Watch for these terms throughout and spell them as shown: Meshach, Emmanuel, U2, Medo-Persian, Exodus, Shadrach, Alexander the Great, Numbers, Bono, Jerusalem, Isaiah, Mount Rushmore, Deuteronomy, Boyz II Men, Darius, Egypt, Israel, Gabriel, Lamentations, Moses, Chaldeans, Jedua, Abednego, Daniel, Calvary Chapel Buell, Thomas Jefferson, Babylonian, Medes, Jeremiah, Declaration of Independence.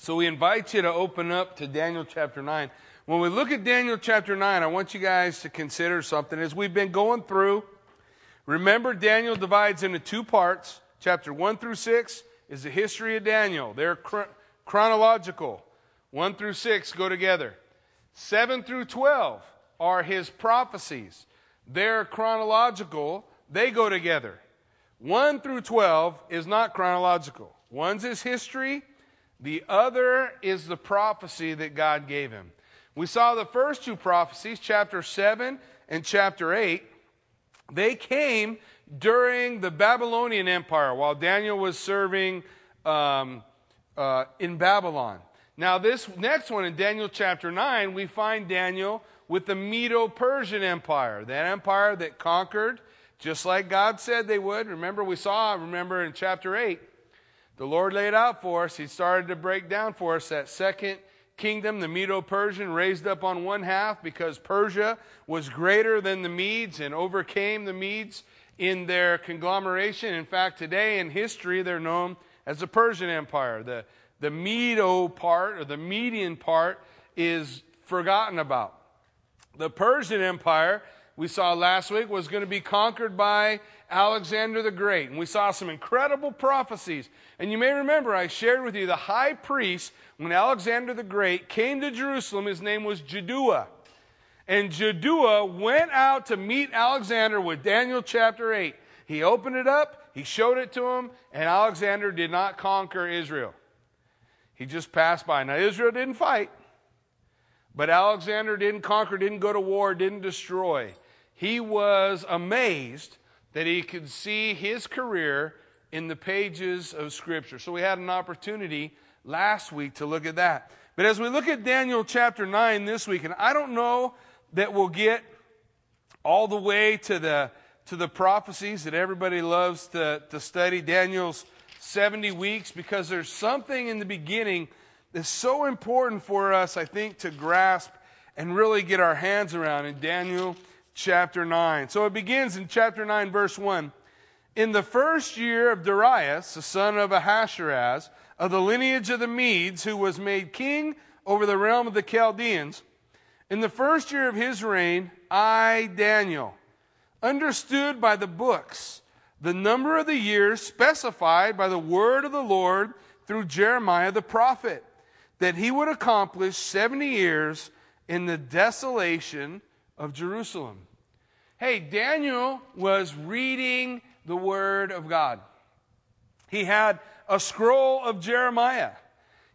So we invite you to open up to Daniel chapter 9. When we look at Daniel chapter 9, I want you guys to consider something. As we've been going through, remember Daniel divides into two parts. Chapter 1 through 6 is the history of Daniel. They're chronological. 1 through 6 go together. 7 through 12 are his prophecies. They're chronological. They go together. 1 through 12 is not chronological. One's his history. The other is the prophecy that God gave him. We saw the first two prophecies, chapter 7 and chapter 8. They came during the Babylonian Empire while Daniel was serving in Babylon. Now this next one in Daniel chapter 9, we find Daniel with the Medo-Persian Empire, that empire that conquered just like God said they would. Remember I remember in chapter 8, the Lord laid out for us, he started to break down for us that second kingdom, the Medo-Persian, raised up on one half because Persia was greater than the Medes and overcame the Medes in their conglomeration. In fact, today in history, they're known as the Persian Empire. The Medo part, or the Median part, is forgotten about. The Persian Empire, we saw last week, was going to be conquered by Alexander the Great. And we saw some incredible prophecies. And you may remember, I shared with you the high priest, when Alexander the Great came to Jerusalem, his name was Jedua. And Jedua went out to meet Alexander with Daniel chapter 8. He opened it up, he showed it to him, and Alexander did not conquer Israel. He just passed by. Now, Israel didn't fight, but Alexander didn't conquer, didn't go to war, didn't destroy. He was amazed that he could see his career in the pages of Scripture. So we had an opportunity last week to look at that. But as we look at Daniel chapter 9 this week, and I don't know that we'll get all the way to the prophecies that everybody loves to study, Daniel's 70 weeks, because there's something in the beginning that's so important for us, I think, to grasp and really get our hands around in Daniel chapter 9. So it begins in chapter 9, verse 1. In the first year of Darius, the son of Ahasuerus, of the lineage of the Medes, who was made king over the realm of the Chaldeans, in the first year of his reign, I, Daniel, understood by the books the number of the years specified by the word of the Lord through Jeremiah the prophet, that he would accomplish 70 years in the desolation of Jerusalem. Hey, Daniel was reading the word of God. He had a scroll of Jeremiah.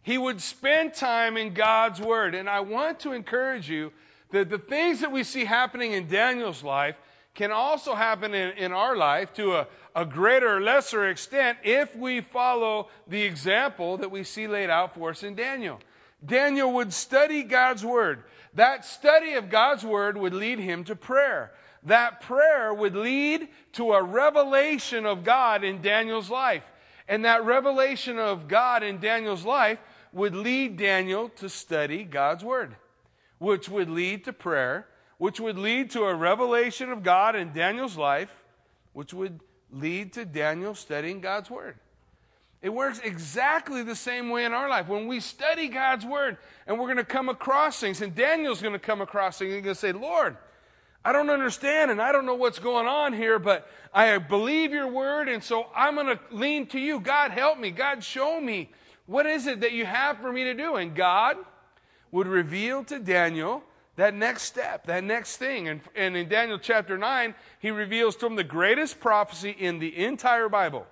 He would spend time in God's word. And I want to encourage you that the things that we see happening in Daniel's life can also happen in our life to a greater or lesser extent if we follow the example that we see laid out for us in Daniel. Daniel would study God's word. That study of God's word would lead him to prayer. That prayer would lead to a revelation of God in Daniel's life. And that revelation of God in Daniel's life would lead Daniel to study God's word, which would lead to prayer, which would lead to a revelation of God in Daniel's life, which would lead to Daniel studying God's word. It works exactly the same way in our life. When we study God's word, and we're going to come across things, and Daniel's going to come across things, and he's going to say, Lord, I don't understand, and I don't know what's going on here, but I believe your word, and so I'm going to lean to you. God, help me. God, show me. What is it that you have for me to do? And God would reveal to Daniel that next step, that next thing. And in Daniel chapter 9, he reveals to him the greatest prophecy in the entire Bible.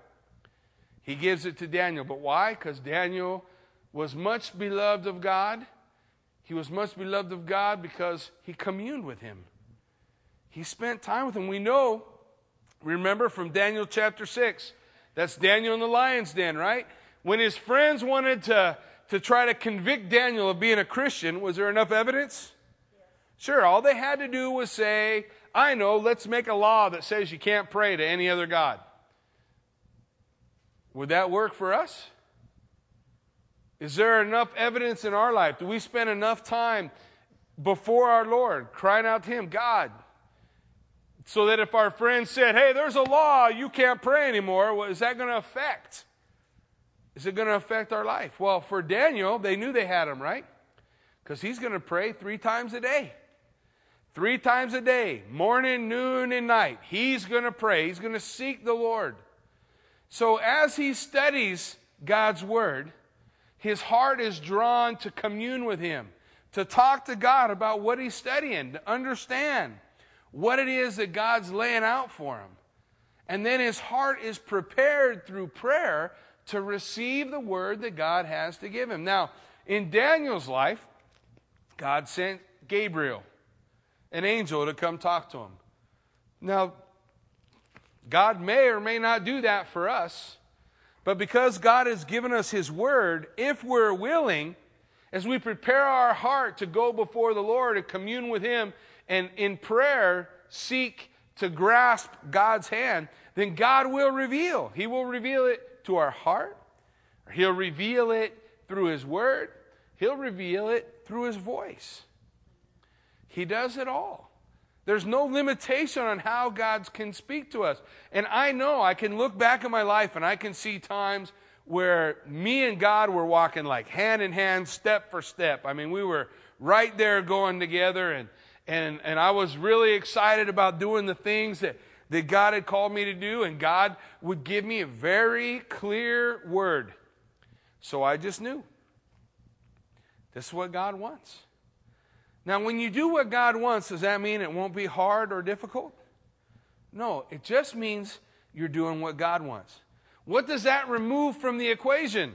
He gives it to Daniel. But why? Because Daniel was much beloved of God. He was much beloved of God because he communed with him. He spent time with him. We know, remember from Daniel chapter 6, that's Daniel in the lion's den, right? When his friends wanted to try to convict Daniel of being a Christian, was there enough evidence? Yeah. Sure, all they had to do was say, I know, let's make a law that says you can't pray to any other god. Would that work for us? Is there enough evidence in our life? Do we spend enough time before our Lord crying out to him, God? So that if our friend said, hey, there's a law, you can't pray anymore, well, is that going to affect Is it going to affect our life? Well, for Daniel, they knew they had him, right? Because he's going to pray 3 times a day. 3 times a day, morning, noon, and night. He's going to pray. He's going to seek the Lord. So as he studies God's word, his heart is drawn to commune with him, to talk to God about what he's studying, to understand what it is that God's laying out for him. And then his heart is prepared through prayer to receive the word that God has to give him. Now, in Daniel's life, God sent Gabriel, an angel, to come talk to him. Now, God may or may not do that for us, but because God has given us his word, if we're willing, as we prepare our heart to go before the Lord and commune with him and in prayer seek to grasp God's hand, then God will reveal. He will reveal it to our heart. He'll reveal it through his word. He'll reveal it through his voice. He does it all. There's no limitation on how God can speak to us. And I know I can look back at my life and I can see times where me and God were walking like hand in hand, step for step. I mean, we were right there going together, and I was really excited about doing the things that God had called me to do, and God would give me a very clear word. So I just knew this is what God wants. Now, when you do what God wants, does that mean it won't be hard or difficult? No, it just means you're doing what God wants. What does that remove from the equation?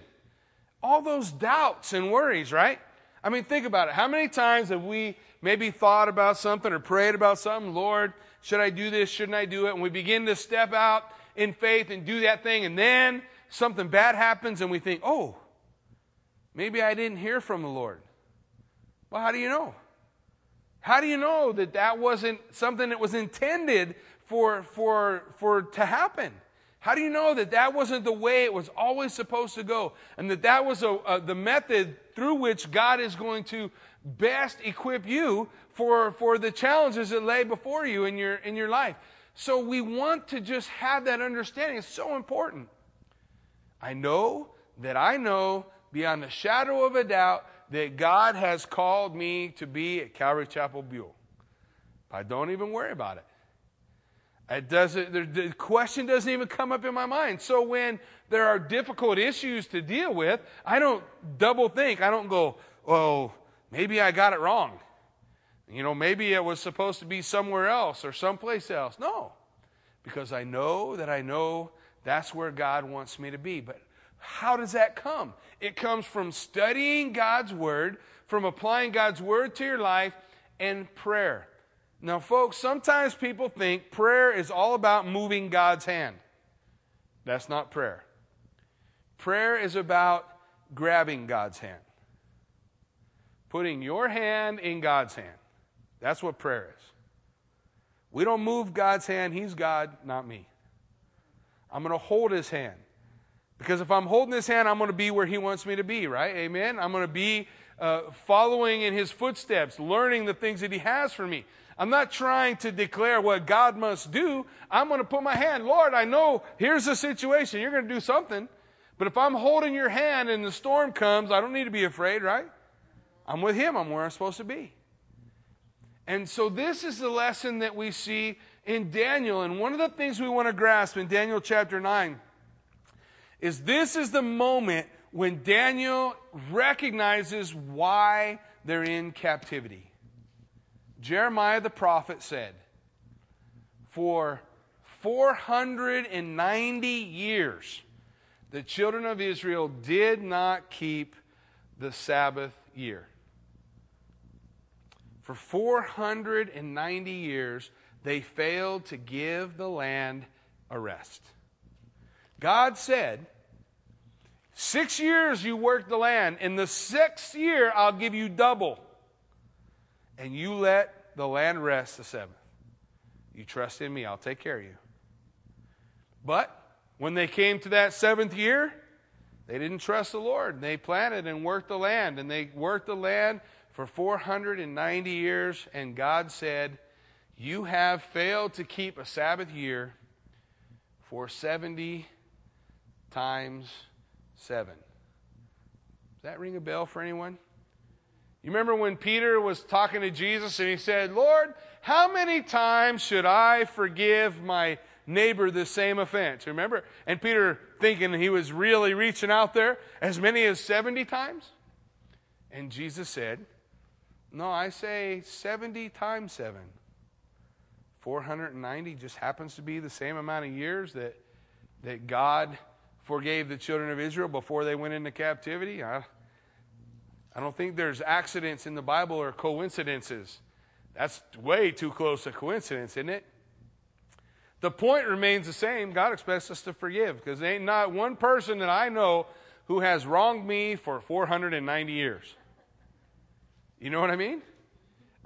All those doubts and worries, right? I mean, think about it. How many times have we maybe thought about something or prayed about something? Lord, should I do this? Shouldn't I do it? And we begin to step out in faith and do that thing, and then something bad happens, and we think, oh, maybe I didn't hear from the Lord. Well, how do you know? How do you know that that wasn't something that was intended for to happen? How do you know that that wasn't the way it was always supposed to go, and that was the method through which God is going to best equip you for the challenges that lay before you in your life? So we want to just have that understanding. It's so important. I know that I know beyond a shadow of a doubt that God has called me to be at Calvary Chapel Buell. I don't even worry about it. The question doesn't even come up in my mind. So when there are difficult issues to deal with, I don't double think. I don't go, oh, maybe I got it wrong. You know, maybe it was supposed to be somewhere else or someplace else. No, because I know that's where God wants me to be. But how does that come? It comes from studying God's word, from applying God's word to your life, and prayer. Now, folks, sometimes people think prayer is all about moving God's hand. That's not prayer. Prayer is about grabbing God's hand, putting your hand in God's hand. That's what prayer is. We don't move God's hand. He's God, not me. I'm going to hold his hand. Because if I'm holding his hand, I'm going to be where he wants me to be, right? Amen? I'm going to be following in his footsteps, learning the things that he has for me. I'm not trying to declare what God must do. I'm going to put my hand. Lord, I know here's the situation. You're going to do something. But if I'm holding your hand and the storm comes, I don't need to be afraid, right? I'm with him. I'm where I'm supposed to be. And so this is the lesson that we see in Daniel. And one of the things we want to grasp in Daniel chapter 9 is this is the moment when Daniel recognizes why they're in captivity. Jeremiah the prophet said, for 490 years, the children of Israel did not keep the Sabbath year. For 490 years, they failed to give the land a rest. God said, 6 years you worked the land, and the 6th year I'll give you double. And you let the land rest the 7th. You trust in me, I'll take care of you. But when they came to that 7th year, they didn't trust the Lord. They planted and worked the land, and they worked the land for 490 years, and God said, you have failed to keep a Sabbath year for 70 times 7. Does that ring a bell for anyone? You remember when Peter was talking to Jesus and he said, Lord, how many times should I forgive my neighbor the same offense? Remember? And Peter, thinking he was really reaching out there, as many as 70 times? And Jesus said, no, I say 70 times 7. 490 just happens to be the same amount of years that God forgave the children of Israel before they went into captivity. I don't think there's accidents in the Bible or coincidences. That's way too close a coincidence, isn't it? The point remains the same. God expects us to forgive, because there ain't not one person that I know who has wronged me for 490 years. You know what I mean?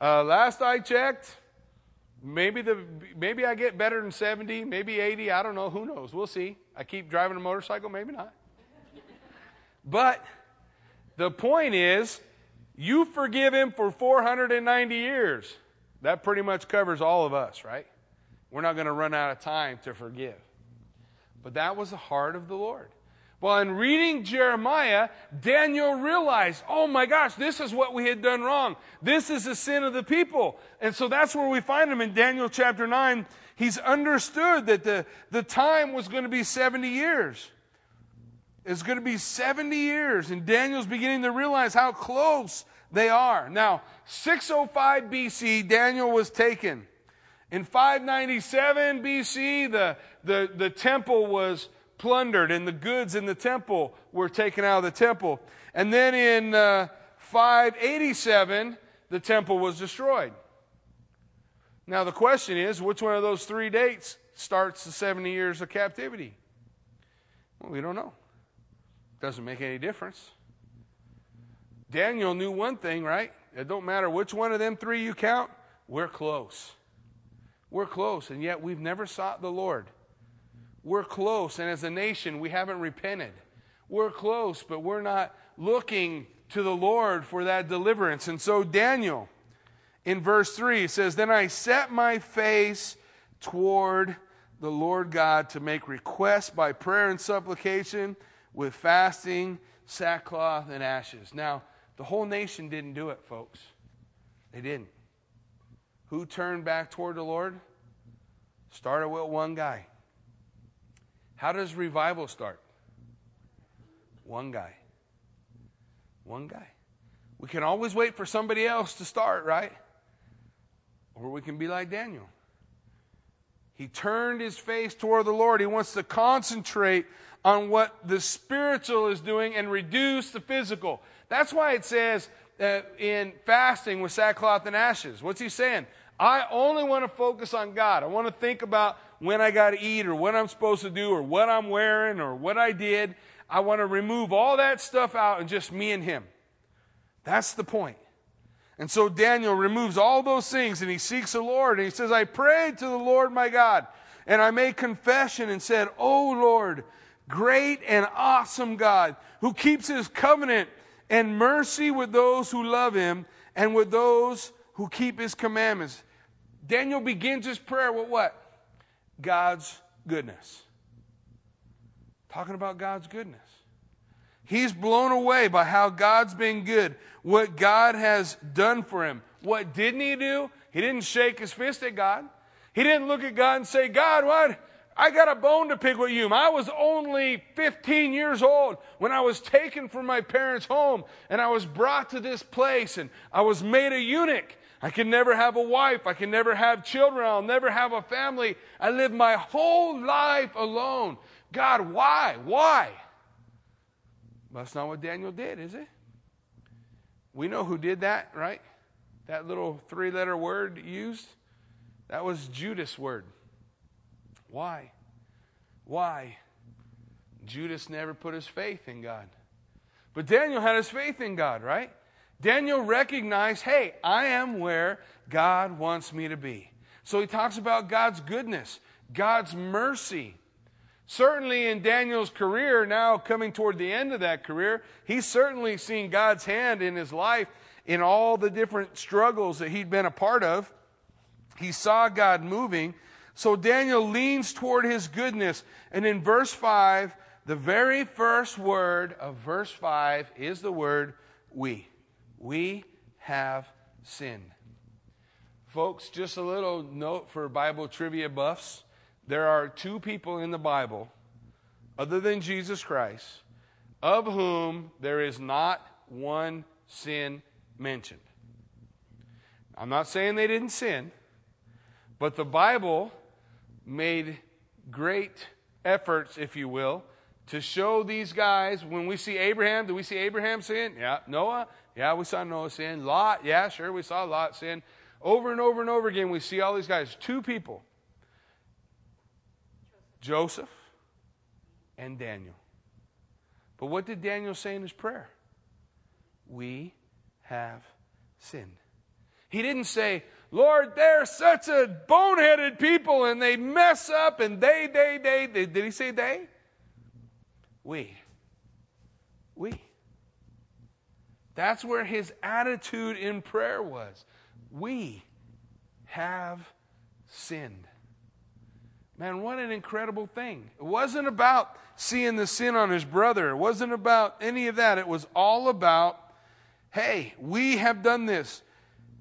Last I checked, maybe I get better than 70, maybe 80. I don't know. Who knows? We'll see. I keep driving a motorcycle. Maybe not. But the point is, you forgive him for 490 years. That pretty much covers all of us, right? We're not going to run out of time to forgive. But that was the heart of the Lord. Well, in reading Jeremiah, Daniel realized, oh my gosh, this is what we had done wrong. This is the sin of the people. And so that's where we find him in Daniel chapter 9. He's understood that the time was going to be 70 years. It's going to be 70 years, and Daniel's beginning to realize how close they are. Now, 605 BC, Daniel was taken. In 597 BC, the temple was plundered, and the goods in the temple were taken out of the temple. And then in 587, the temple was destroyed. Now, the question is, which one of those three dates starts the 70 years of captivity? Well, we don't know. Doesn't make any difference. Daniel knew one thing, right? It don't matter which one of them three you count, we're close. We're close, and yet we've never sought the Lord. We're close, and as a nation, we haven't repented. We're close, but we're not looking to the Lord for that deliverance. And so Daniel, in verse 3, says, Then I set my face toward the Lord God to make requests by prayer and supplication, with fasting, sackcloth, and ashes. Now, the whole nation didn't do it, folks. They didn't. Who turned back toward the Lord? Started with one guy. How does revival start? One guy. One guy. We can always wait for somebody else to start, right? Or we can be like Daniel. He turned his face toward the Lord. He wants to concentrate on what the spiritual is doing and reduce the physical. That's why it says in fasting with sackcloth and ashes. What's he saying? I only want to focus on God. I want to think about when I got to eat or what I'm supposed to do or what I'm wearing or what I did. I want to remove all that stuff out and just me and him. That's the point. And so Daniel removes all those things and he seeks the Lord. And he says, I prayed to the Lord my God, and I made confession and said, O Lord, great and awesome God, who keeps his covenant and mercy with those who love him and with those who keep his commandments. Daniel begins his prayer with what? God's goodness. Talking about God's goodness. He's blown away by how God's been good, what God has done for him. What didn't he do? He didn't shake his fist at God. He didn't look at God and say, God, what? I got a bone to pick with you. I was only 15 years old when I was taken from my parents' home, and I was brought to this place, and I was made a eunuch. I can never have a wife. I can never have children. I'll never have a family. I lived my whole life alone. God, why? Why? That's not what Daniel did, is it? We know who did that, right? That little three-letter word used, that was Judas' word. Why? Why? Judas never put his faith in God. But Daniel had his faith in God, right? Daniel recognized, hey, I am where God wants me to be. So he talks about God's goodness, God's mercy. Certainly in Daniel's career, now coming toward the end of that career, he's certainly seen God's hand in his life in all the different struggles that he'd been a part of. He saw God moving. So Daniel leans toward his goodness. And in verse 5, the very first word of verse 5 is the word we. We have sinned. Folks, just a little note for Bible trivia buffs. There are two people in the Bible, other than Jesus Christ, of whom there is not one sin mentioned. I'm not saying they didn't sin, but the Bible made great efforts, if you will, to show these guys. When we see Abraham, do we see Abraham sin? Yeah. Noah? Yeah, we saw Noah sin. Lot? Yeah, sure, we saw Lot sin. Over and over and over again, we see all these guys. Two people. Joseph and Daniel. But what did Daniel say in his prayer? We have sinned. He didn't say, Lord, they're such a boneheaded people and they mess up and they. Did he say they? We. That's where his attitude in prayer was. We have sinned. Man, what an incredible thing. It wasn't about seeing the sin on his brother. It wasn't about any of that. It was all about, hey, we have done this.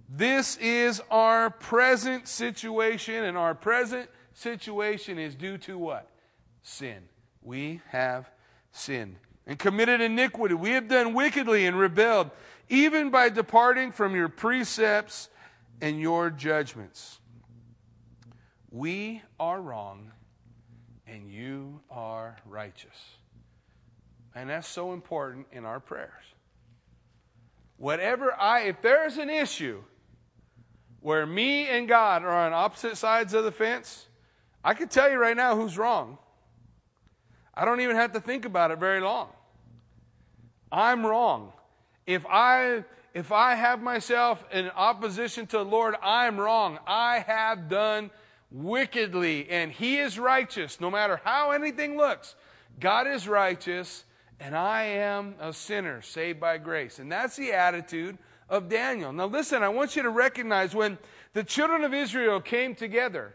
This is our present situation, and our present situation is due to what? Sin. We have sinned and committed iniquity. We have done wickedly and rebelled, even by departing from your precepts and your judgments. We are wrong, and you are righteous. And that's so important in our prayers. If there's an issue where me and God are on opposite sides of the fence, I can tell you right now who's wrong. I don't even have to think about it very long. I'm wrong. If I have myself in opposition to the Lord, I'm wrong. I have done wickedly, and He is righteous. No matter how anything looks, God is righteous, and I am a sinner saved by grace. And that's the attitude of Daniel. Now listen, I want you to recognize when the children of Israel came together,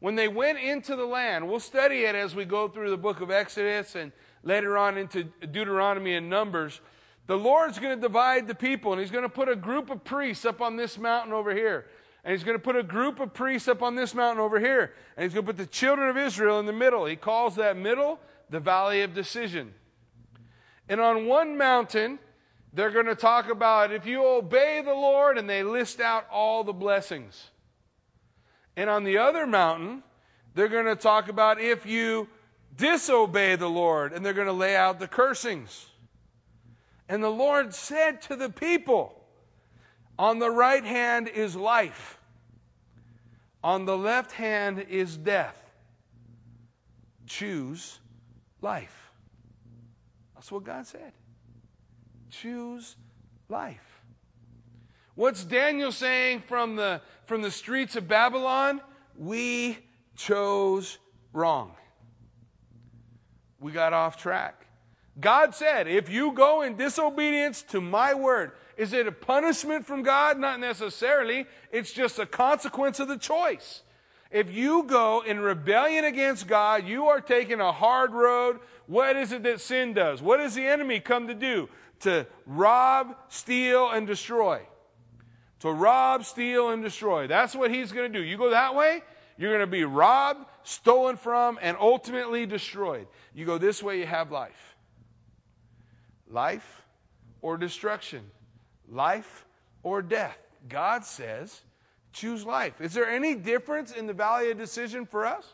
when they went into the land, we'll study it as we go through the book of Exodus and later on into Deuteronomy and Numbers, the Lord's going to divide the people, and He's going to put a group of priests up on this mountain over here. And He's going to put a group of priests up on this mountain over here. And He's going to put the children of Israel in the middle. He calls that middle the Valley of Decision. And on one mountain, they're going to talk about if you obey the Lord, and they list out all the blessings. And on the other mountain, they're going to talk about if you disobey the Lord, and they're going to lay out the cursings. And the Lord said to the people, on the right hand is life. On the left hand is death. Choose life. That's what God said. Choose life. What's Daniel saying from the streets of Babylon? We chose wrong. We got off track. God said, if you go in disobedience to my word, is it a punishment from God? Not necessarily. It's just a consequence of the choice. If you go in rebellion against God, you are taking a hard road. What is it that sin does? What does the enemy come to do? To rob, steal, and destroy. To rob, steal, and destroy. That's what he's going to do. You go that way, you're going to be robbed, stolen from, and ultimately destroyed. You go this way, you have life. Life or destruction. Life or death. God says, choose life. Is there any difference in the Valley of Decision for us?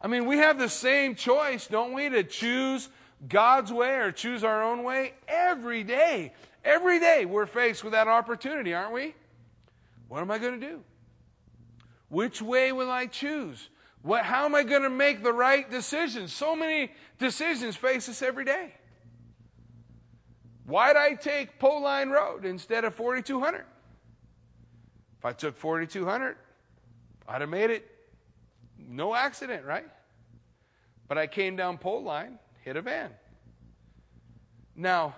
I mean, we have the same choice, don't we, to choose God's way or choose our own way every day. Every day we're faced with that opportunity, aren't we? What am I going to do? Which way will I choose? How am I going to make the right decision? So many decisions face us every day. Why'd I take Poline Road instead of 4200? If I took 4200, I'd have made it no accident, right? But I came down Poline, hit a van. Now,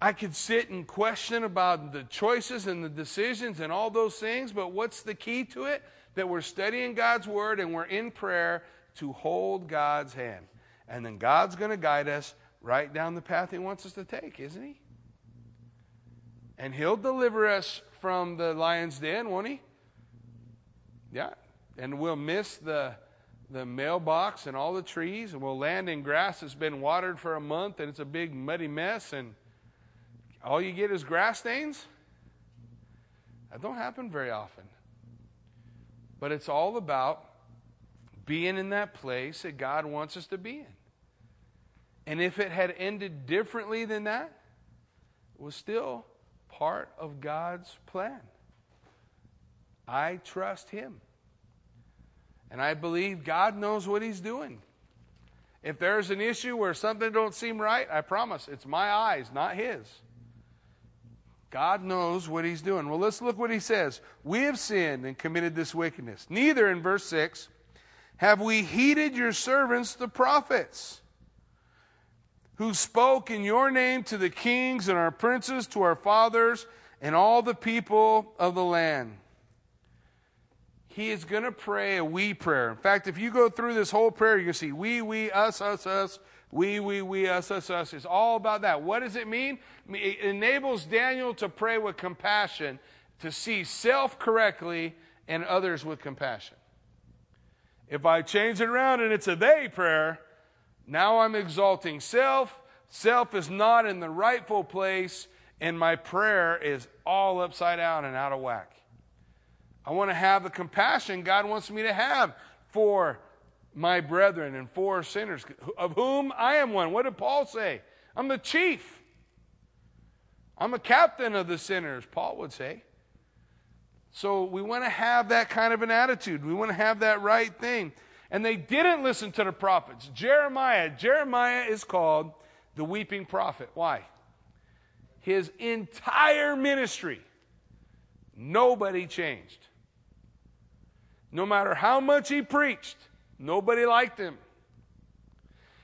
I could sit and question about the choices and the decisions and all those things, but what's the key to it? That we're studying God's word and we're in prayer to hold God's hand. And then God's going to guide us right down the path he wants us to take, isn't he? And he'll deliver us from the lion's den, won't he? Yeah. And we'll miss the mailbox and all the trees, and we'll land in grass that's been watered for a month, and it's a big muddy mess, and all you get is grass stains. That don't happen very often. But it's all about being in that place that God wants us to be in. And if it had ended differently than that, it was still part of God's plan. I trust him. And I believe God knows what he's doing. If there's an issue where something don't seem right, I promise it's my eyes, not his. God knows what he's doing. Well, let's look what he says. We have sinned and committed this wickedness. Neither, in verse 6, have we heeded your servants, the prophets, who spoke in your name to the kings and our princes, to our fathers, and all the people of the land. He is going to pray a we prayer. In fact, if you go through this whole prayer, you're going to see we, us, us, we, us, us. It's all about that. What does it mean? It enables Daniel to pray with compassion, to see self correctly and others with compassion. If I change it around and it's a they prayer, now I'm exalting self. Self is not in the rightful place, and my prayer is all upside down and out of whack. I want to have the compassion God wants me to have for my brethren and for sinners, of whom I am one. What did Paul say? I'm the chief. I'm a captain of the sinners, Paul would say. So we want to have that kind of an attitude. We want to have that right thing. And they didn't listen to the prophets. Jeremiah is called the weeping prophet. Why? His entire ministry, nobody changed. No matter how much he preached, nobody liked him.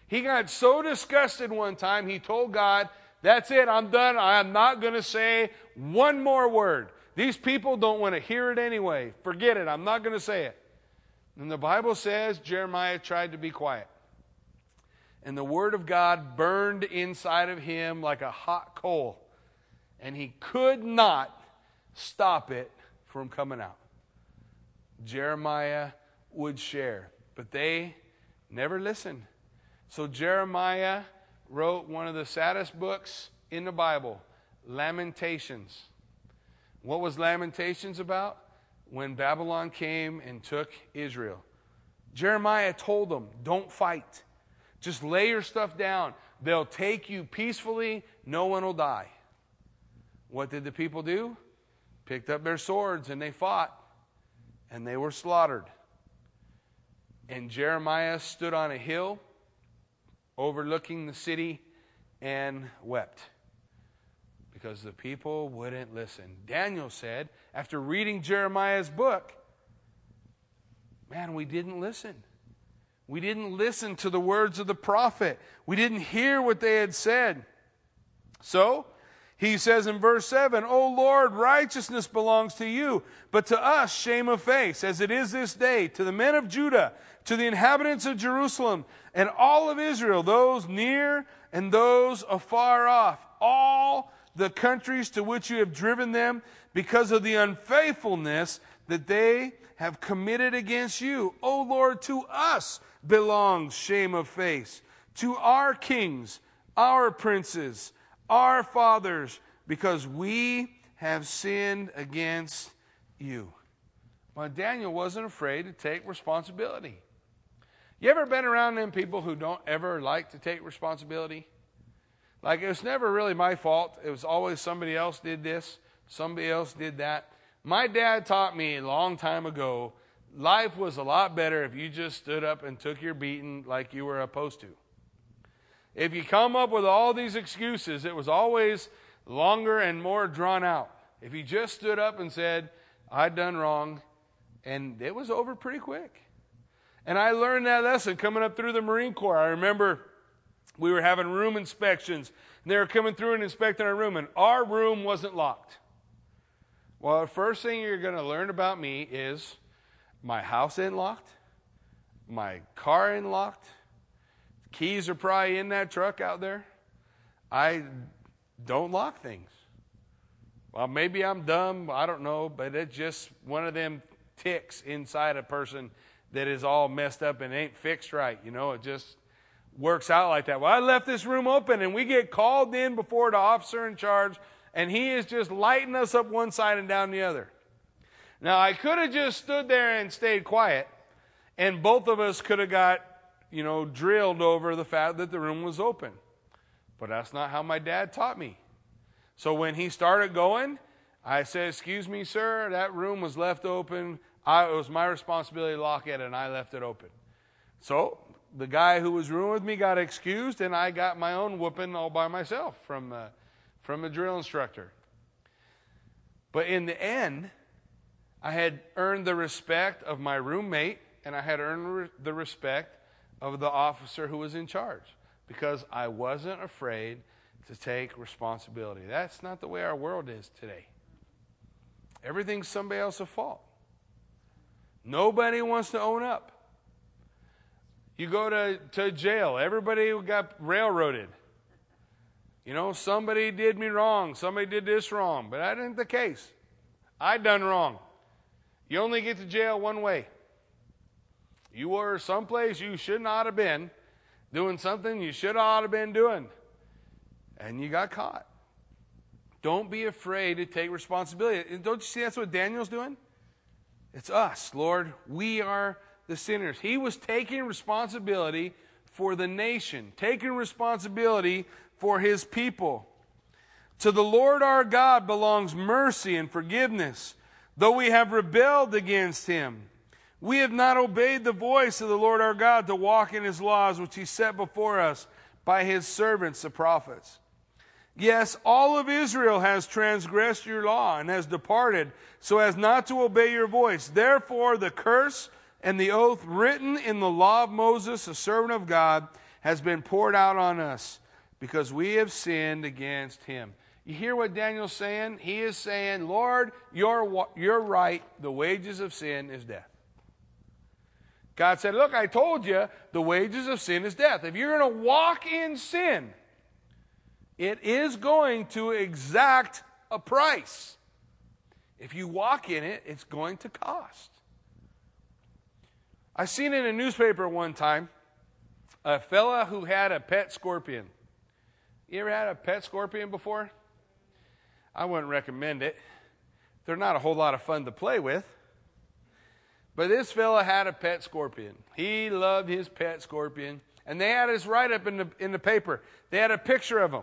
He got so disgusted one time, he told God, that's it, I'm done. I'm not going to say one more word. These people don't want to hear it anyway. Forget it. I'm not going to say it. And the Bible says Jeremiah tried to be quiet. And the word of God burned inside of him like a hot coal. And he could not stop it from coming out. Jeremiah would share, but they never listened. So Jeremiah wrote one of the saddest books in the Bible, Lamentations. What was Lamentations about? When Babylon came and took Israel. Jeremiah told them, don't fight. Just lay your stuff down. They'll take you peacefully. No one will die. What did the people do? Picked up their swords and they fought. And they were slaughtered. And Jeremiah stood on a hill overlooking the city and wept because the people wouldn't listen. Daniel said, after reading Jeremiah's book, man, we didn't listen. We didn't listen to the words of the prophet. We didn't hear what they had said. So he says in verse 7, O Lord, righteousness belongs to you, but to us shame of face, as it is this day, to the men of Judah, to the inhabitants of Jerusalem, and all of Israel, those near and those afar off, all the countries to which you have driven them, because of the unfaithfulness that they have committed against you. O Lord, to us belongs shame of face, to our kings, our princes, our fathers, because we have sinned against you. Well, Daniel wasn't afraid to take responsibility. You ever been around them people who don't ever like to take responsibility? Like, it was never really my fault. It was always somebody else did this, somebody else did that. My dad taught me a long time ago, life was a lot better if you just stood up and took your beating like you were supposed to. If you come up with all these excuses, it was always longer and more drawn out. If you just stood up and said, I done wrong, and it was over pretty quick. And I learned that lesson coming up through the Marine Corps. I remember we were having room inspections, and they were coming through and inspecting our room, and our room wasn't locked. Well, the first thing you're going to learn about me is my house ain't locked, my car unlocked. Keys are probably in that truck out there. I don't lock things. Well, maybe I'm dumb. I don't know. But it's just one of them ticks inside a person that is all messed up and ain't fixed right. You know, it just works out like that. Well, I left this room open, and we get called in before the officer in charge, and he is just lighting us up one side and down the other. Now, I could have just stood there and stayed quiet, and both of us could have got, you know, drilled over the fact that the room was open. But that's not how my dad taught me. So when he started going, I said, "Excuse me, sir, that room was left open. It was my responsibility to lock it, and I left it open." So the guy who was rooming with me got excused, and I got my own whooping all by myself from a drill instructor. But in the end, I had earned the respect of my roommate, and I had earned the respect of the officer who was in charge, because I wasn't afraid to take responsibility. That's not the way our world is today. Everything's somebody else's fault. Nobody wants to own up. You go to jail, everybody got railroaded. You know, somebody did me wrong, somebody did this wrong, but that isn't the case. I done wrong. You only get to jail one way. You were someplace you should not have been, doing something you should not have been doing, and you got caught. Don't be afraid to take responsibility. And don't you see that's what Daniel's doing? It's us, Lord. We are the sinners. He was taking responsibility for the nation, taking responsibility for his people. To the Lord our God belongs mercy and forgiveness, though we have rebelled against him. We have not obeyed the voice of the Lord our God to walk in his laws, which he set before us by his servants, the prophets. Yes, all of Israel has transgressed your law and has departed so as not to obey your voice. Therefore, the curse and the oath written in the law of Moses, the servant of God, has been poured out on us because we have sinned against him. You hear what Daniel's saying? He is saying, Lord, you're right. The wages of sin is death. God said, look, I told you the wages of sin is death. If you're going to walk in sin, it is going to exact a price. If you walk in it, it's going to cost. I seen in a newspaper one time a fella who had a pet scorpion. You ever had a pet scorpion before? I wouldn't recommend it. They're not a whole lot of fun to play with. But this fella had a pet scorpion. He loved his pet scorpion. And they had his write-up in the paper. They had a picture of him.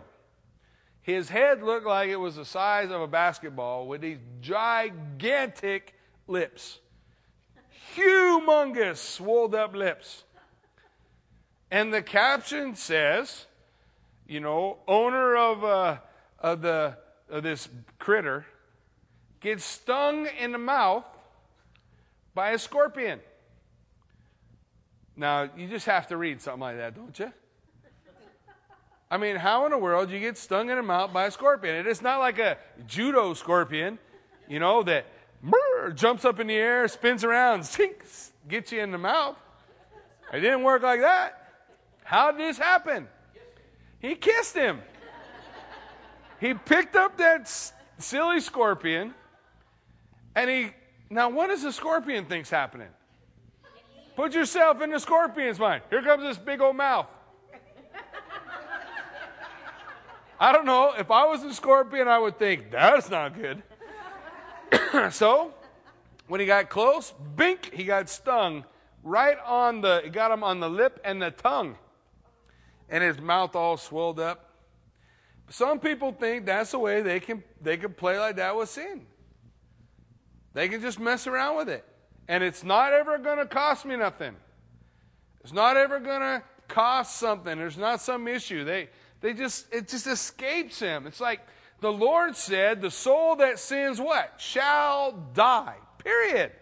His head looked like it was the size of a basketball with these gigantic lips. Humongous, swelled-up lips. And the caption says, you know, owner of this critter gets stung in the mouth by a scorpion. Now, you just have to read something like that, don't you? I mean, how in the world do you get stung in the mouth by a scorpion? It is not like a judo scorpion, you know, that jumps up in the air, spins around, sinks, gets you in the mouth. It didn't work like that. How did this happen? He kissed him. He picked up that silly scorpion, and he... Now, what does the scorpion think's happening? Put yourself in the scorpion's mind. Here comes this big old mouth. I don't know. If I was a scorpion, I would think, that's not good. So, when he got close, bink, he got stung right on the, it got him on the lip and the tongue. And his mouth all swelled up. Some people think that's the way they can play like that with sin. They can just mess around with it. And it's not ever going to cost me nothing. It's not ever going to cost something. There's not some issue. It just escapes him. It's like the Lord said, the soul that sins what? Shall die. Period.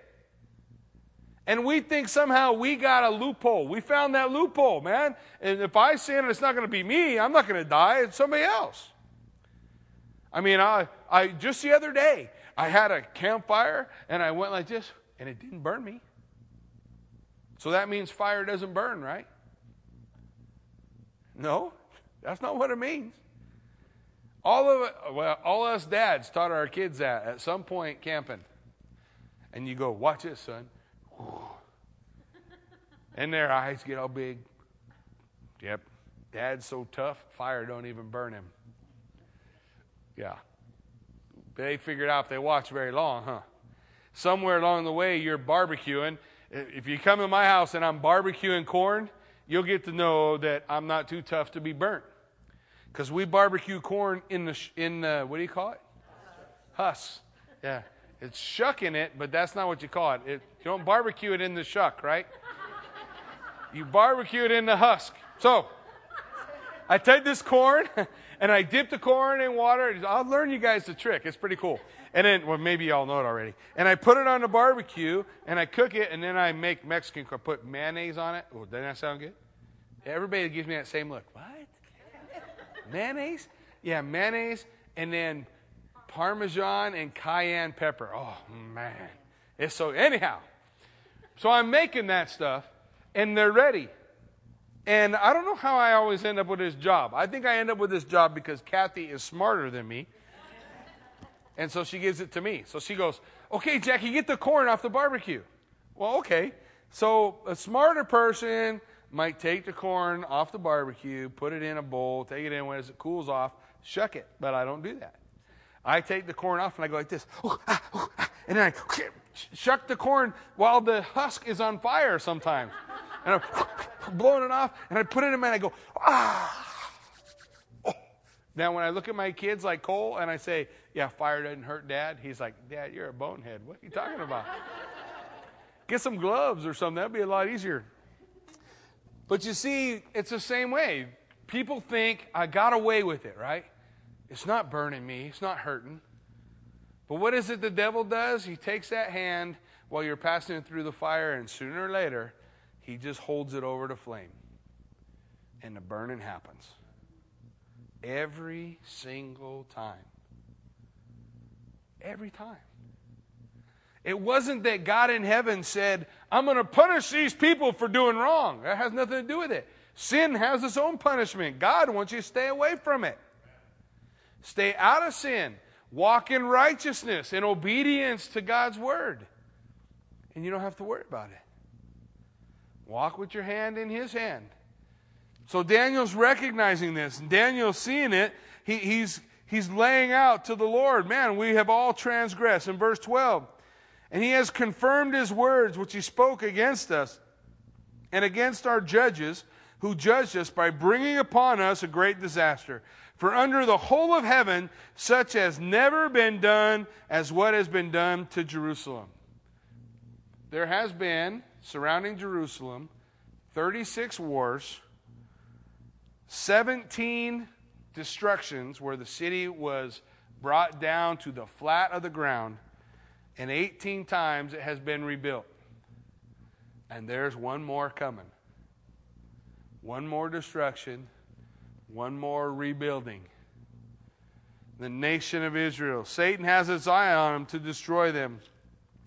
And we think somehow we got a loophole. We found that loophole, man. And if I sin, it's not going to be me. I'm not going to die. It's somebody else. I mean, I just the other day, I had a campfire, and I went like this, and it didn't burn me. So that means fire doesn't burn, right? No, that's not what it means. All us dads taught our kids that at some point camping. And you go, watch this, son. And their eyes get all big. Yep. Dad's so tough, fire don't even burn him. Yeah. They figured out if they watch very long, huh? Somewhere along the way, you're barbecuing. If you come to my house and I'm barbecuing corn, you'll get to know that I'm not too tough to be burnt. Because we barbecue corn in the what do you call it? Husk. Yeah. It's shucking it, but that's not what you call it. You don't barbecue it in the shuck, right? You barbecue it in the husk. So I take this corn, and I dip the corn in water. I'll learn you guys the trick. It's pretty cool. And then, well, maybe y'all know it already. And I put it on the barbecue, and I cook it, and then I make Mexican corn. I put mayonnaise on it. Oh, doesn't that sound good? Everybody gives me that same look. What? Mayonnaise? Yeah, mayonnaise, and then Parmesan and cayenne pepper. Oh, man. It's so, anyhow. So I'm making that stuff, and they're ready. And I don't know how I always end up with this job. I think I end up with this job because Kathy is smarter than me. And so she gives it to me. So she goes, okay, Jackie, get the corn off the barbecue. Well, okay. So a smarter person might take the corn off the barbecue, put it in a bowl, take it in when it cools off, shuck it. But I don't do that. I take the corn off and I go like this. And then I shuck the corn while the husk is on fire sometimes. And I'm blowing it off, and I put it in and I go, ah. Oh. Now, when I look at my kids like Cole, and I say, yeah, fire doesn't hurt, Dad, he's like, Dad, you're a bonehead. What are you talking about? Get some gloves or something. That would be a lot easier. But you see, it's the same way. People think, I got away with it, right? It's not burning me. It's not hurting. But what is it the devil does? He takes that hand while you're passing it through the fire, and sooner or later, he just holds it over to flame. And the burning happens. Every single time. Every time. It wasn't that God in heaven said, I'm going to punish these people for doing wrong. That has nothing to do with it. Sin has its own punishment. God wants you to stay away from it. Stay out of sin. Walk in righteousness and obedience to God's word. And you don't have to worry about it. Walk with your hand in his hand. So Daniel's recognizing this. And Daniel's seeing it. He's laying out to the Lord, man, we have all transgressed. In verse 12, and he has confirmed his words which he spoke against us and against our judges who judged us by bringing upon us a great disaster. For under the whole of heaven, such has never been done as what has been done to Jerusalem. There has been, surrounding Jerusalem, 36 wars, 17 destructions where the city was brought down to the flat of the ground, and 18 times it has been rebuilt. And there's one more coming. One more destruction, one more rebuilding. The nation of Israel. Satan has his eye on them to destroy them.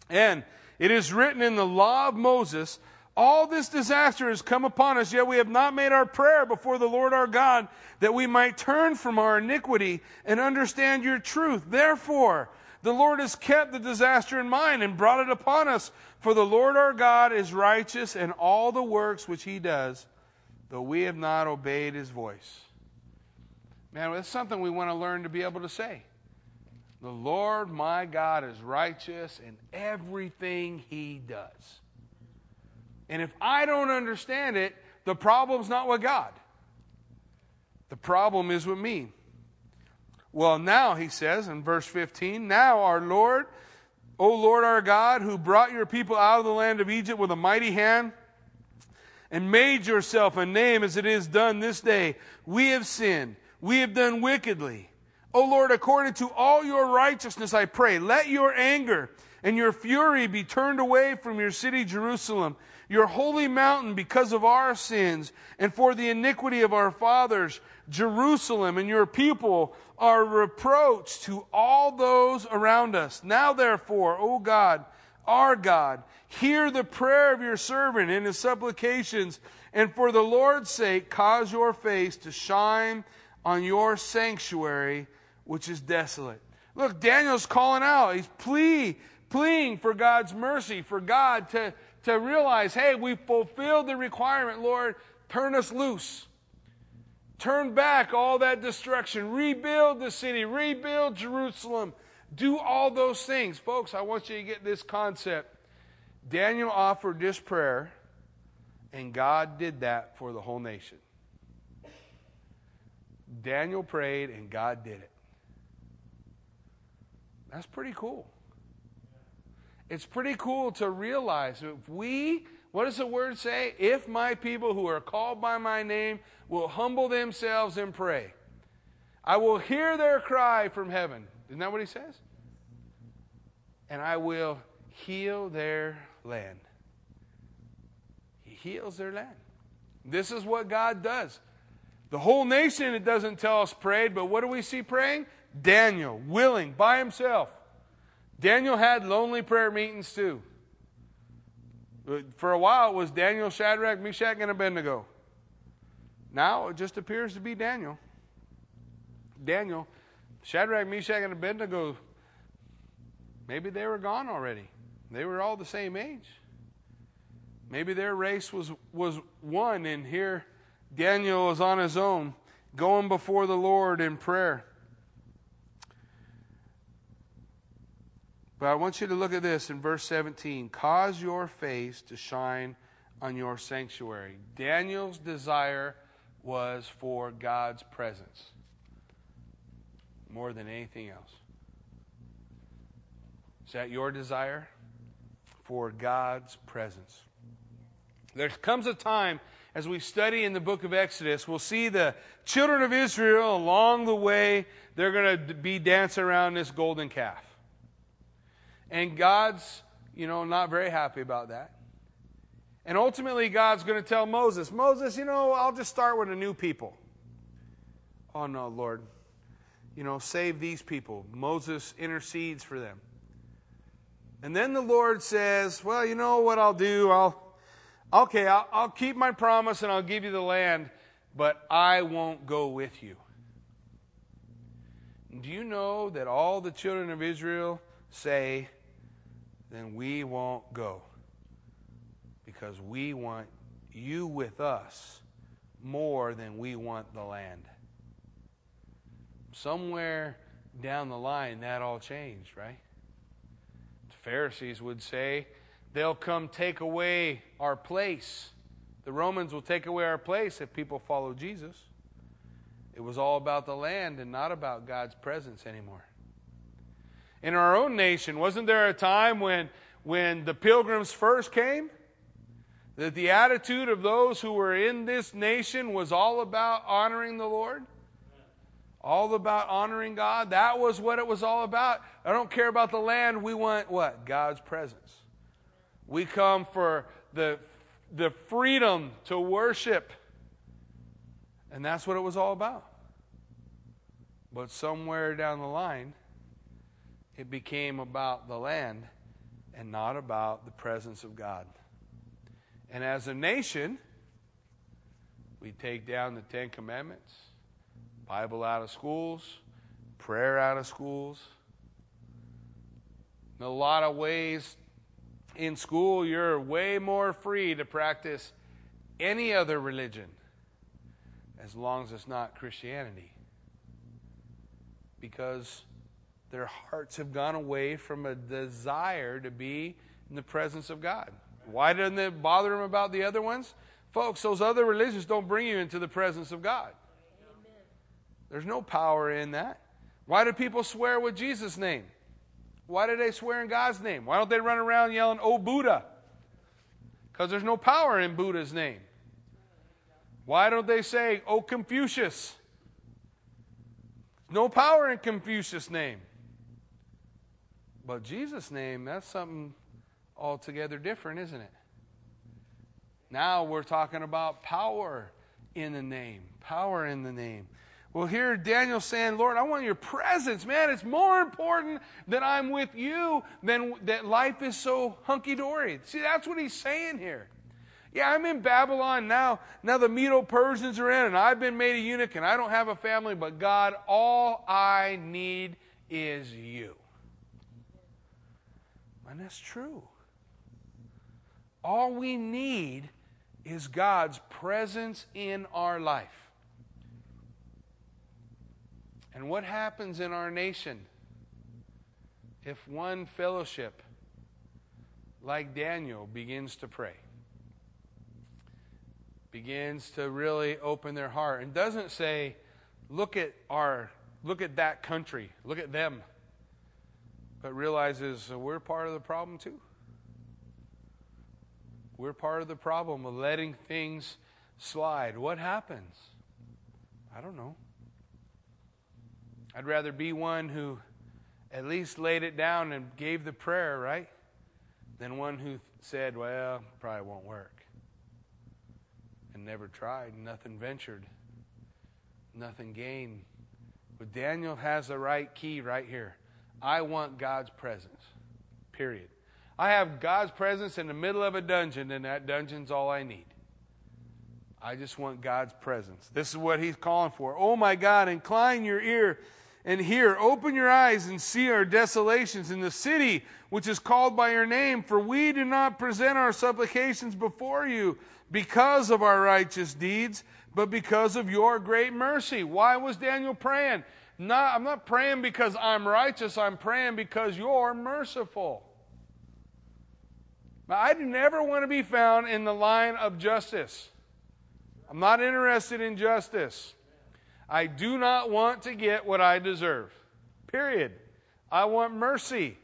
And it is written in the law of Moses, all this disaster has come upon us, yet we have not made our prayer before the Lord our God, that we might turn from our iniquity and understand your truth. Therefore, the Lord has kept the disaster in mind and brought it upon us. For the Lord our God is righteous in all the works which he does, though we have not obeyed his voice. Man, that's something we want to learn to be able to say. The Lord my God is righteous in everything he does. And if I don't understand it, the problem's not with God. The problem is with me. Well, now, he says in verse 15, now our Lord, O Lord our God, who brought your people out of the land of Egypt with a mighty hand and made yourself a name as it is done this day, we have sinned, we have done wickedly. O Lord, according to all your righteousness, I pray, let your anger and your fury be turned away from your city, Jerusalem, your holy mountain, because of our sins and for the iniquity of our fathers. Jerusalem and your people are a reproach to all those around us. Now, therefore, O God, our God, hear the prayer of your servant and his supplications, and for the Lord's sake cause your face to shine on your sanctuary, which is desolate. Look, Daniel's calling out. He's pleading for God's mercy, for God to realize, hey, we fulfilled the requirement, Lord. Turn us loose. Turn back all that destruction. Rebuild the city. Rebuild Jerusalem. Do all those things. Folks, I want you to get this concept. Daniel offered this prayer, and God did that for the whole nation. Daniel prayed, and God did it. That's pretty cool. It's pretty cool to realize if we, what does the word say? If my people who are called by my name will humble themselves and pray, I will hear their cry from heaven. Isn't that what he says? And I will heal their land. He heals their land. This is what God does. The whole nation, it doesn't tell us, prayed, but what do we see praying? Daniel, willing, by himself. Daniel had lonely prayer meetings too. For a while it was Daniel, Shadrach, Meshach, and Abednego. Now it just appears to be Daniel. Daniel, Shadrach, Meshach, and Abednego, maybe they were gone already. They were all the same age. Maybe their race was one, and here Daniel is on his own, going before the Lord in prayer. But I want you to look at this in verse 17. Cause your face to shine on your sanctuary. Daniel's desire was for God's presence more than anything else. Is that your desire? For God's presence. There comes a time as we study in the book of Exodus, we'll see the children of Israel along the way, they're going to be dancing around this golden calf. And God's, not very happy about that. And ultimately, God's going to tell Moses, I'll just start with a new people. Oh, no, Lord. Save these people. Moses intercedes for them. And then the Lord says, well, you know what I'll do? I'll keep my promise and I'll give you the land, but I won't go with you. Do you know that all the children of Israel say, then we won't go because we want you with us more than we want the land. Somewhere down the line, that all changed, right? The Pharisees would say, they'll come take away our place. The Romans will take away our place if people follow Jesus. It was all about the land and not about God's presence anymore. In our own nation, wasn't there a time when the pilgrims first came? That the attitude of those who were in this nation was all about honoring the Lord? All about honoring God? That was what it was all about. I don't care about the land. We want what? God's presence. We come for the freedom to worship. And that's what it was all about. But somewhere down the line, it became about the land and not about the presence of God. And as a nation, we take down the 10 Commandments, Bible out of schools, prayer out of schools. In a lot of ways, in school, you're way more free to practice any other religion as long as it's not Christianity. Because their hearts have gone away from a desire to be in the presence of God. Why doesn't it bother them about the other ones? Folks, those other religions don't bring you into the presence of God. Amen. There's no power in that. Why do people swear with Jesus' name? Why do they swear in God's name? Why don't they run around yelling, "Oh, Buddha"? Because there's no power in Buddha's name. Why don't they say, "Oh, Confucius"? No power in Confucius' name. But Jesus' name, that's something altogether different, isn't it? Now we're talking about power in the name. Power in the name. Well, here Daniel's saying, Lord, I want your presence, man. It's more important that I'm with you than that life is so hunky-dory. See, that's what he's saying here. Yeah, I'm in Babylon now. Now the Medo-Persians are in, and I've been made a eunuch, and I don't have a family, but God, all I need is you. And that's true. All we need is God's presence in our life. And what happens in our nation if one fellowship like Daniel begins to pray? Begins to really open their heart and doesn't say, look at that country, look at them, but realizes we're part of the problem too. We're part of the problem of letting things slide. What happens? I don't know. I'd rather be one who at least laid it down and gave the prayer, right? Than one who said, well, probably won't work. And never tried, nothing ventured, nothing gained. But Daniel has the right key right here. I want God's presence, period. I have God's presence in the middle of a dungeon, and that dungeon's all I need. I just want God's presence. This is what he's calling for. Oh, my God, incline your ear and hear. Open your eyes and see our desolations in the city which is called by your name, for we do not present our supplications before you because of our righteous deeds, but because of your great mercy. Why was Daniel praying? I'm not praying because I'm righteous. I'm praying because you're merciful. Now, I never want to be found in the line of justice. I'm not interested in justice. I do not want to get what I deserve. Period. I want mercy.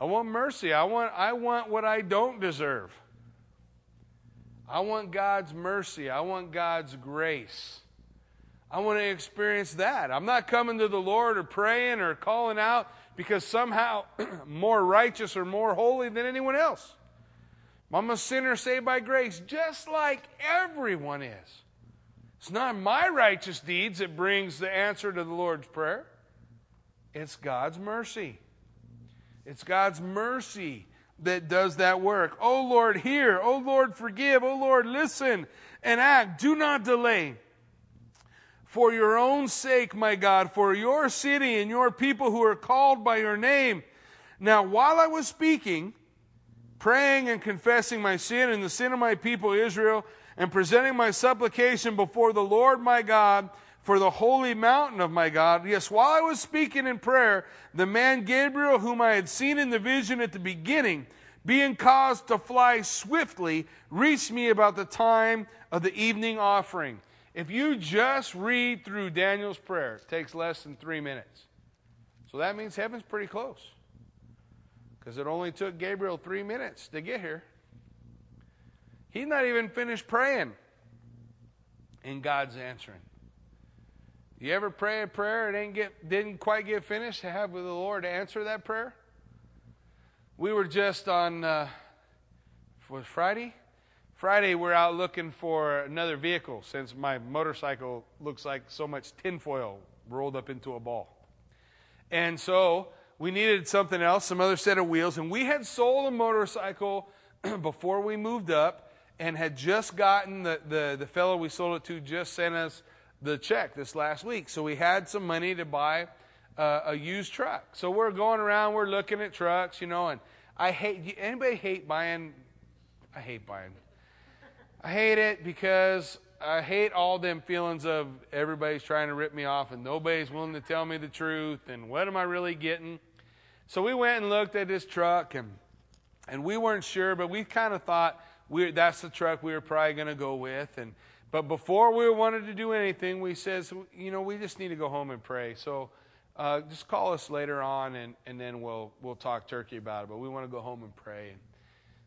I want mercy. I want what I don't deserve. I want God's mercy. I want God's grace. I want to experience that. I'm not coming to the Lord or praying or calling out because somehow more righteous or more holy than anyone else. I'm a sinner saved by grace, just like everyone is. It's not my righteous deeds that brings the answer to the Lord's prayer. It's God's mercy. It's God's mercy that does that work. Oh, Lord, hear. Oh, Lord, forgive. Oh, Lord, listen and act. Do not delay. For your own sake, my God, for your city and your people who are called by your name. Now, while I was speaking, praying and confessing my sin and the sin of my people Israel, and presenting my supplication before the Lord my God, for the holy mountain of my God. Yes, while I was speaking in prayer, the man Gabriel, whom I had seen in the vision at the beginning, being caused to fly swiftly, reached me about the time of the evening offering. If you just read through Daniel's prayer, it takes less than 3 minutes. So that means heaven's pretty close. Because it only took Gabriel 3 minutes to get here. He's not even finished praying. And God's answering. You ever pray a prayer and didn't quite get finished to have the Lord answer that prayer? We were just on, was Friday? Friday we're out looking for another vehicle since my motorcycle looks like so much tinfoil rolled up into a ball. And so we needed something else, some other set of wheels. And we had sold a motorcycle before we moved up and had just gotten the fellow we sold it to just sent us the check this last week. So we had some money to buy a used truck. So we're going around, we're looking at trucks, you know, and I hate buying. I hate it because I hate all them feelings of everybody's trying to rip me off and nobody's willing to tell me the truth and what am I really getting? So we went and looked at this truck and we weren't sure, but we kind of thought that's the truck we were probably going to go with. But before we wanted to do anything, we said, you know, we just need to go home and pray. So just call us later on, and then we'll talk turkey about it. But we want to go home and pray. And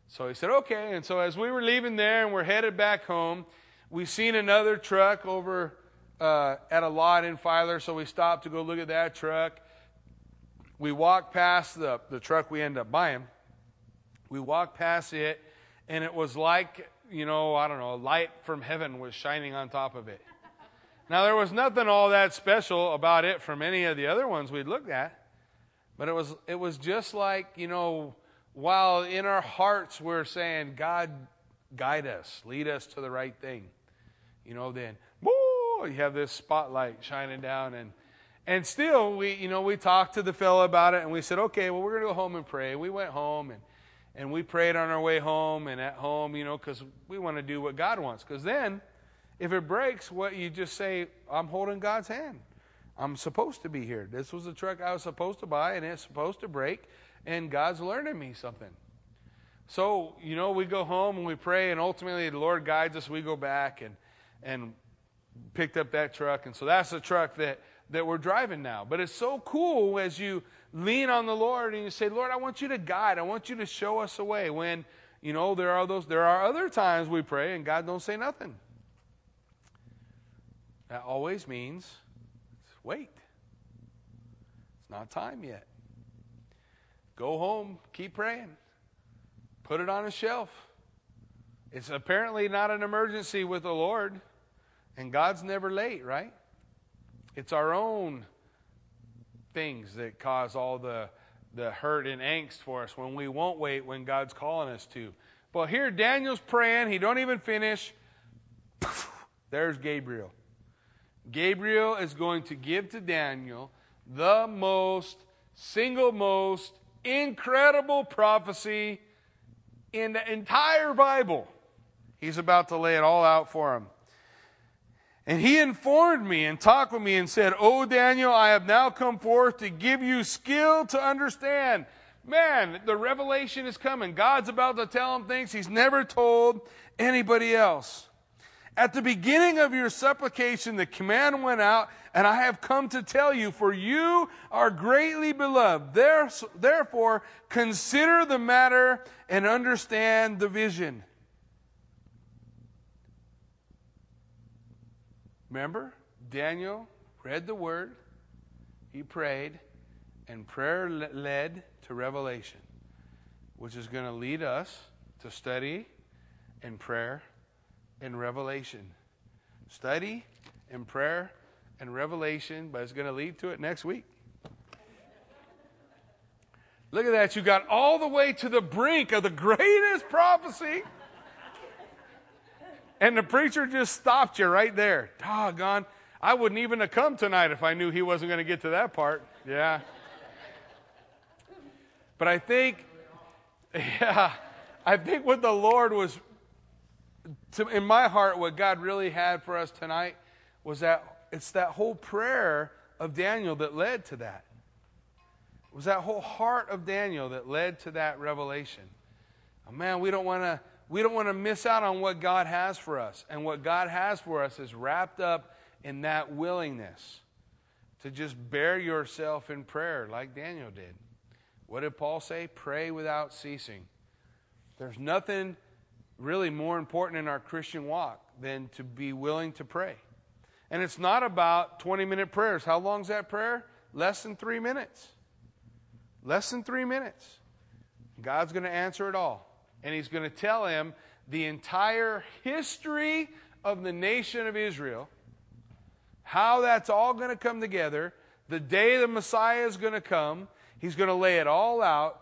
so he said, okay. And so as we were leaving there and we're headed back home, we seen another truck over at a lot in Filer. So we stopped to go look at that truck. We walked past the truck we ended up buying. We walked past it, and it was like, you know, I don't know, a light from heaven was shining on top of it. Now, there was nothing all that special about it from any of the other ones we'd looked at. But it was just like, you know, while in our hearts we're saying, God, guide us, lead us to the right thing. You know, then, woo, you have this spotlight shining down. And still, we talked to the fellow about it, and we said, okay, well, we're going to go home and pray. We went home, and we prayed on our way home and at home, you know, because we want to do what God wants. Because then, if it breaks, what you just say, I'm holding God's hand. I'm supposed to be here. This was the truck I was supposed to buy, and it's supposed to break, and God's learning me something. So, you know, we go home and we pray, and ultimately the Lord guides us. We go back and picked up that truck, and so that's the truck that we're driving now. But it's so cool as you lean on the Lord and you say, Lord, I want you to guide. I want you to show us a way. When, you know, there are other times we pray and God don't say nothing. That always means wait. It's not time yet. Go home. Keep praying. Put it on a shelf. It's apparently not an emergency with the Lord, and God's never late, right? It's our own things that cause all the hurt and angst for us when we won't wait when God's calling us to. Well, here Daniel's praying. He don't even finish. There's Gabriel. Gabriel is going to give to Daniel the most incredible prophecy in the entire Bible. He's about to lay it all out for him. And he informed me and talked with me and said, O Daniel, I have now come forth to give you skill to understand. Man, the revelation is coming. God's about to tell him things he's never told anybody else. At the beginning of your supplication, the command went out, and I have come to tell you, for you are greatly beloved. Therefore, consider the matter and understand the vision. Remember, Daniel read the word, he prayed, and prayer led to revelation, which is going to lead us to study and prayer and revelation. Study and prayer and revelation, but it's going to lead to it next week. Look at that. You got all the way to the brink of the greatest prophecy, and the preacher just stopped you right there. Doggone. I wouldn't even have come tonight if I knew he wasn't going to get to that part. Yeah. But I think, what the Lord was, in my heart, what God really had for us tonight was that it's that whole prayer of Daniel that led to that. It was that whole heart of Daniel that led to that revelation. Oh, man, we don't want to miss out on what God has for us. And what God has for us is wrapped up in that willingness to just bear yourself in prayer like Daniel did. What did Paul say? Pray without ceasing. There's nothing really more important in our Christian walk than to be willing to pray. And it's not about 20-minute prayers. How long is that prayer? Less than 3 minutes. Less than 3 minutes. God's going to answer it all. And he's going to tell him the entire history of the nation of Israel, how that's all going to come together, the day the Messiah is going to come. He's going to lay it all out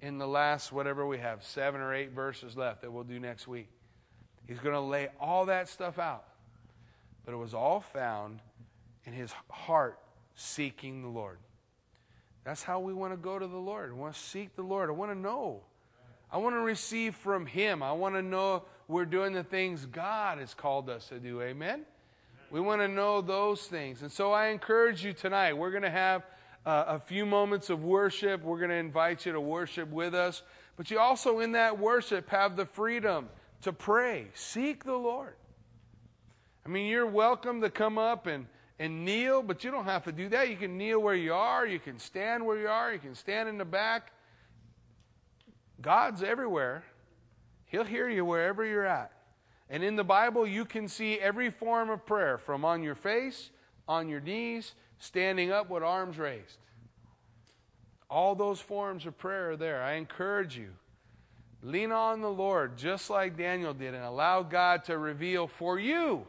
in the last, whatever we have, 7 or 8 verses left that we'll do next week. He's going to lay all that stuff out. But it was all found in his heart seeking the Lord. That's how we want to go to the Lord. I want to seek the Lord. I want to know. I want to receive from him. I want to know we're doing the things God has called us to do. Amen? We want to know those things. And so I encourage you tonight, we're going to have a few moments of worship. We're going to invite you to worship with us. But you also, in that worship, have the freedom to pray. Seek the Lord. I mean, you're welcome to come up and kneel, but you don't have to do that. You can kneel where you are. You can stand where you are. You can stand in the back. God's everywhere. He'll hear you wherever you're at. And in the Bible, you can see every form of prayer, from on your face, on your knees, standing up with arms raised. All those forms of prayer are there. I encourage you, lean on the Lord just like Daniel did, and allow God to reveal for you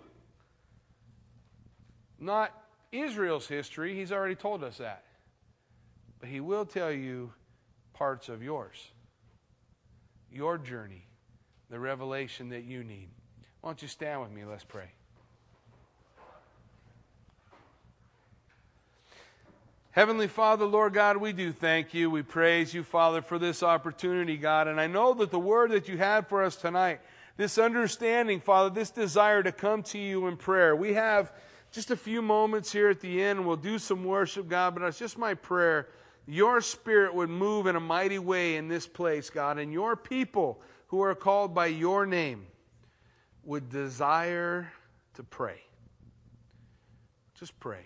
not Israel's history. He's already told us that. But he will tell you parts of yours, your journey, the revelation that you need. Why don't you stand with me? Let's pray. Heavenly Father, Lord God, we do thank you. We praise you, Father, for this opportunity, God. And I know that the word that you had for us tonight, this understanding, Father, this desire to come to you in prayer. We have just a few moments here at the end. We'll do some worship, God, but it's just my prayer. Your Spirit would move in a mighty way in this place, God, and your people who are called by your name would desire to pray. Just pray.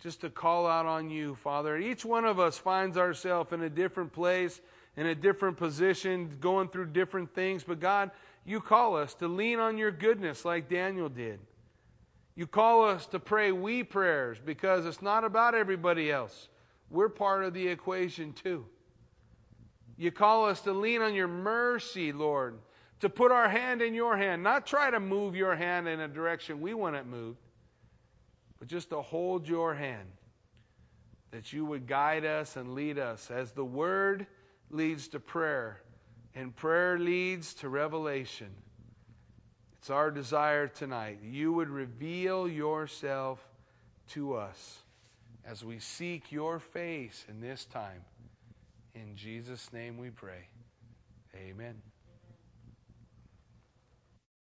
Just to call out on you, Father. Each one of us finds ourselves in a different place, in a different position, going through different things. But God, you call us to lean on your goodness like Daniel did. You call us to pray we prayers because it's not about everybody else. We're part of the equation too. You call us to lean on your mercy, Lord, to put our hand in your hand, not try to move your hand in a direction we want it moved, but just to hold your hand, that you would guide us and lead us as the word leads to prayer and prayer leads to revelation. It's our desire tonight, you would reveal yourself to us as we seek your face in this time. In Jesus' name we pray. Amen.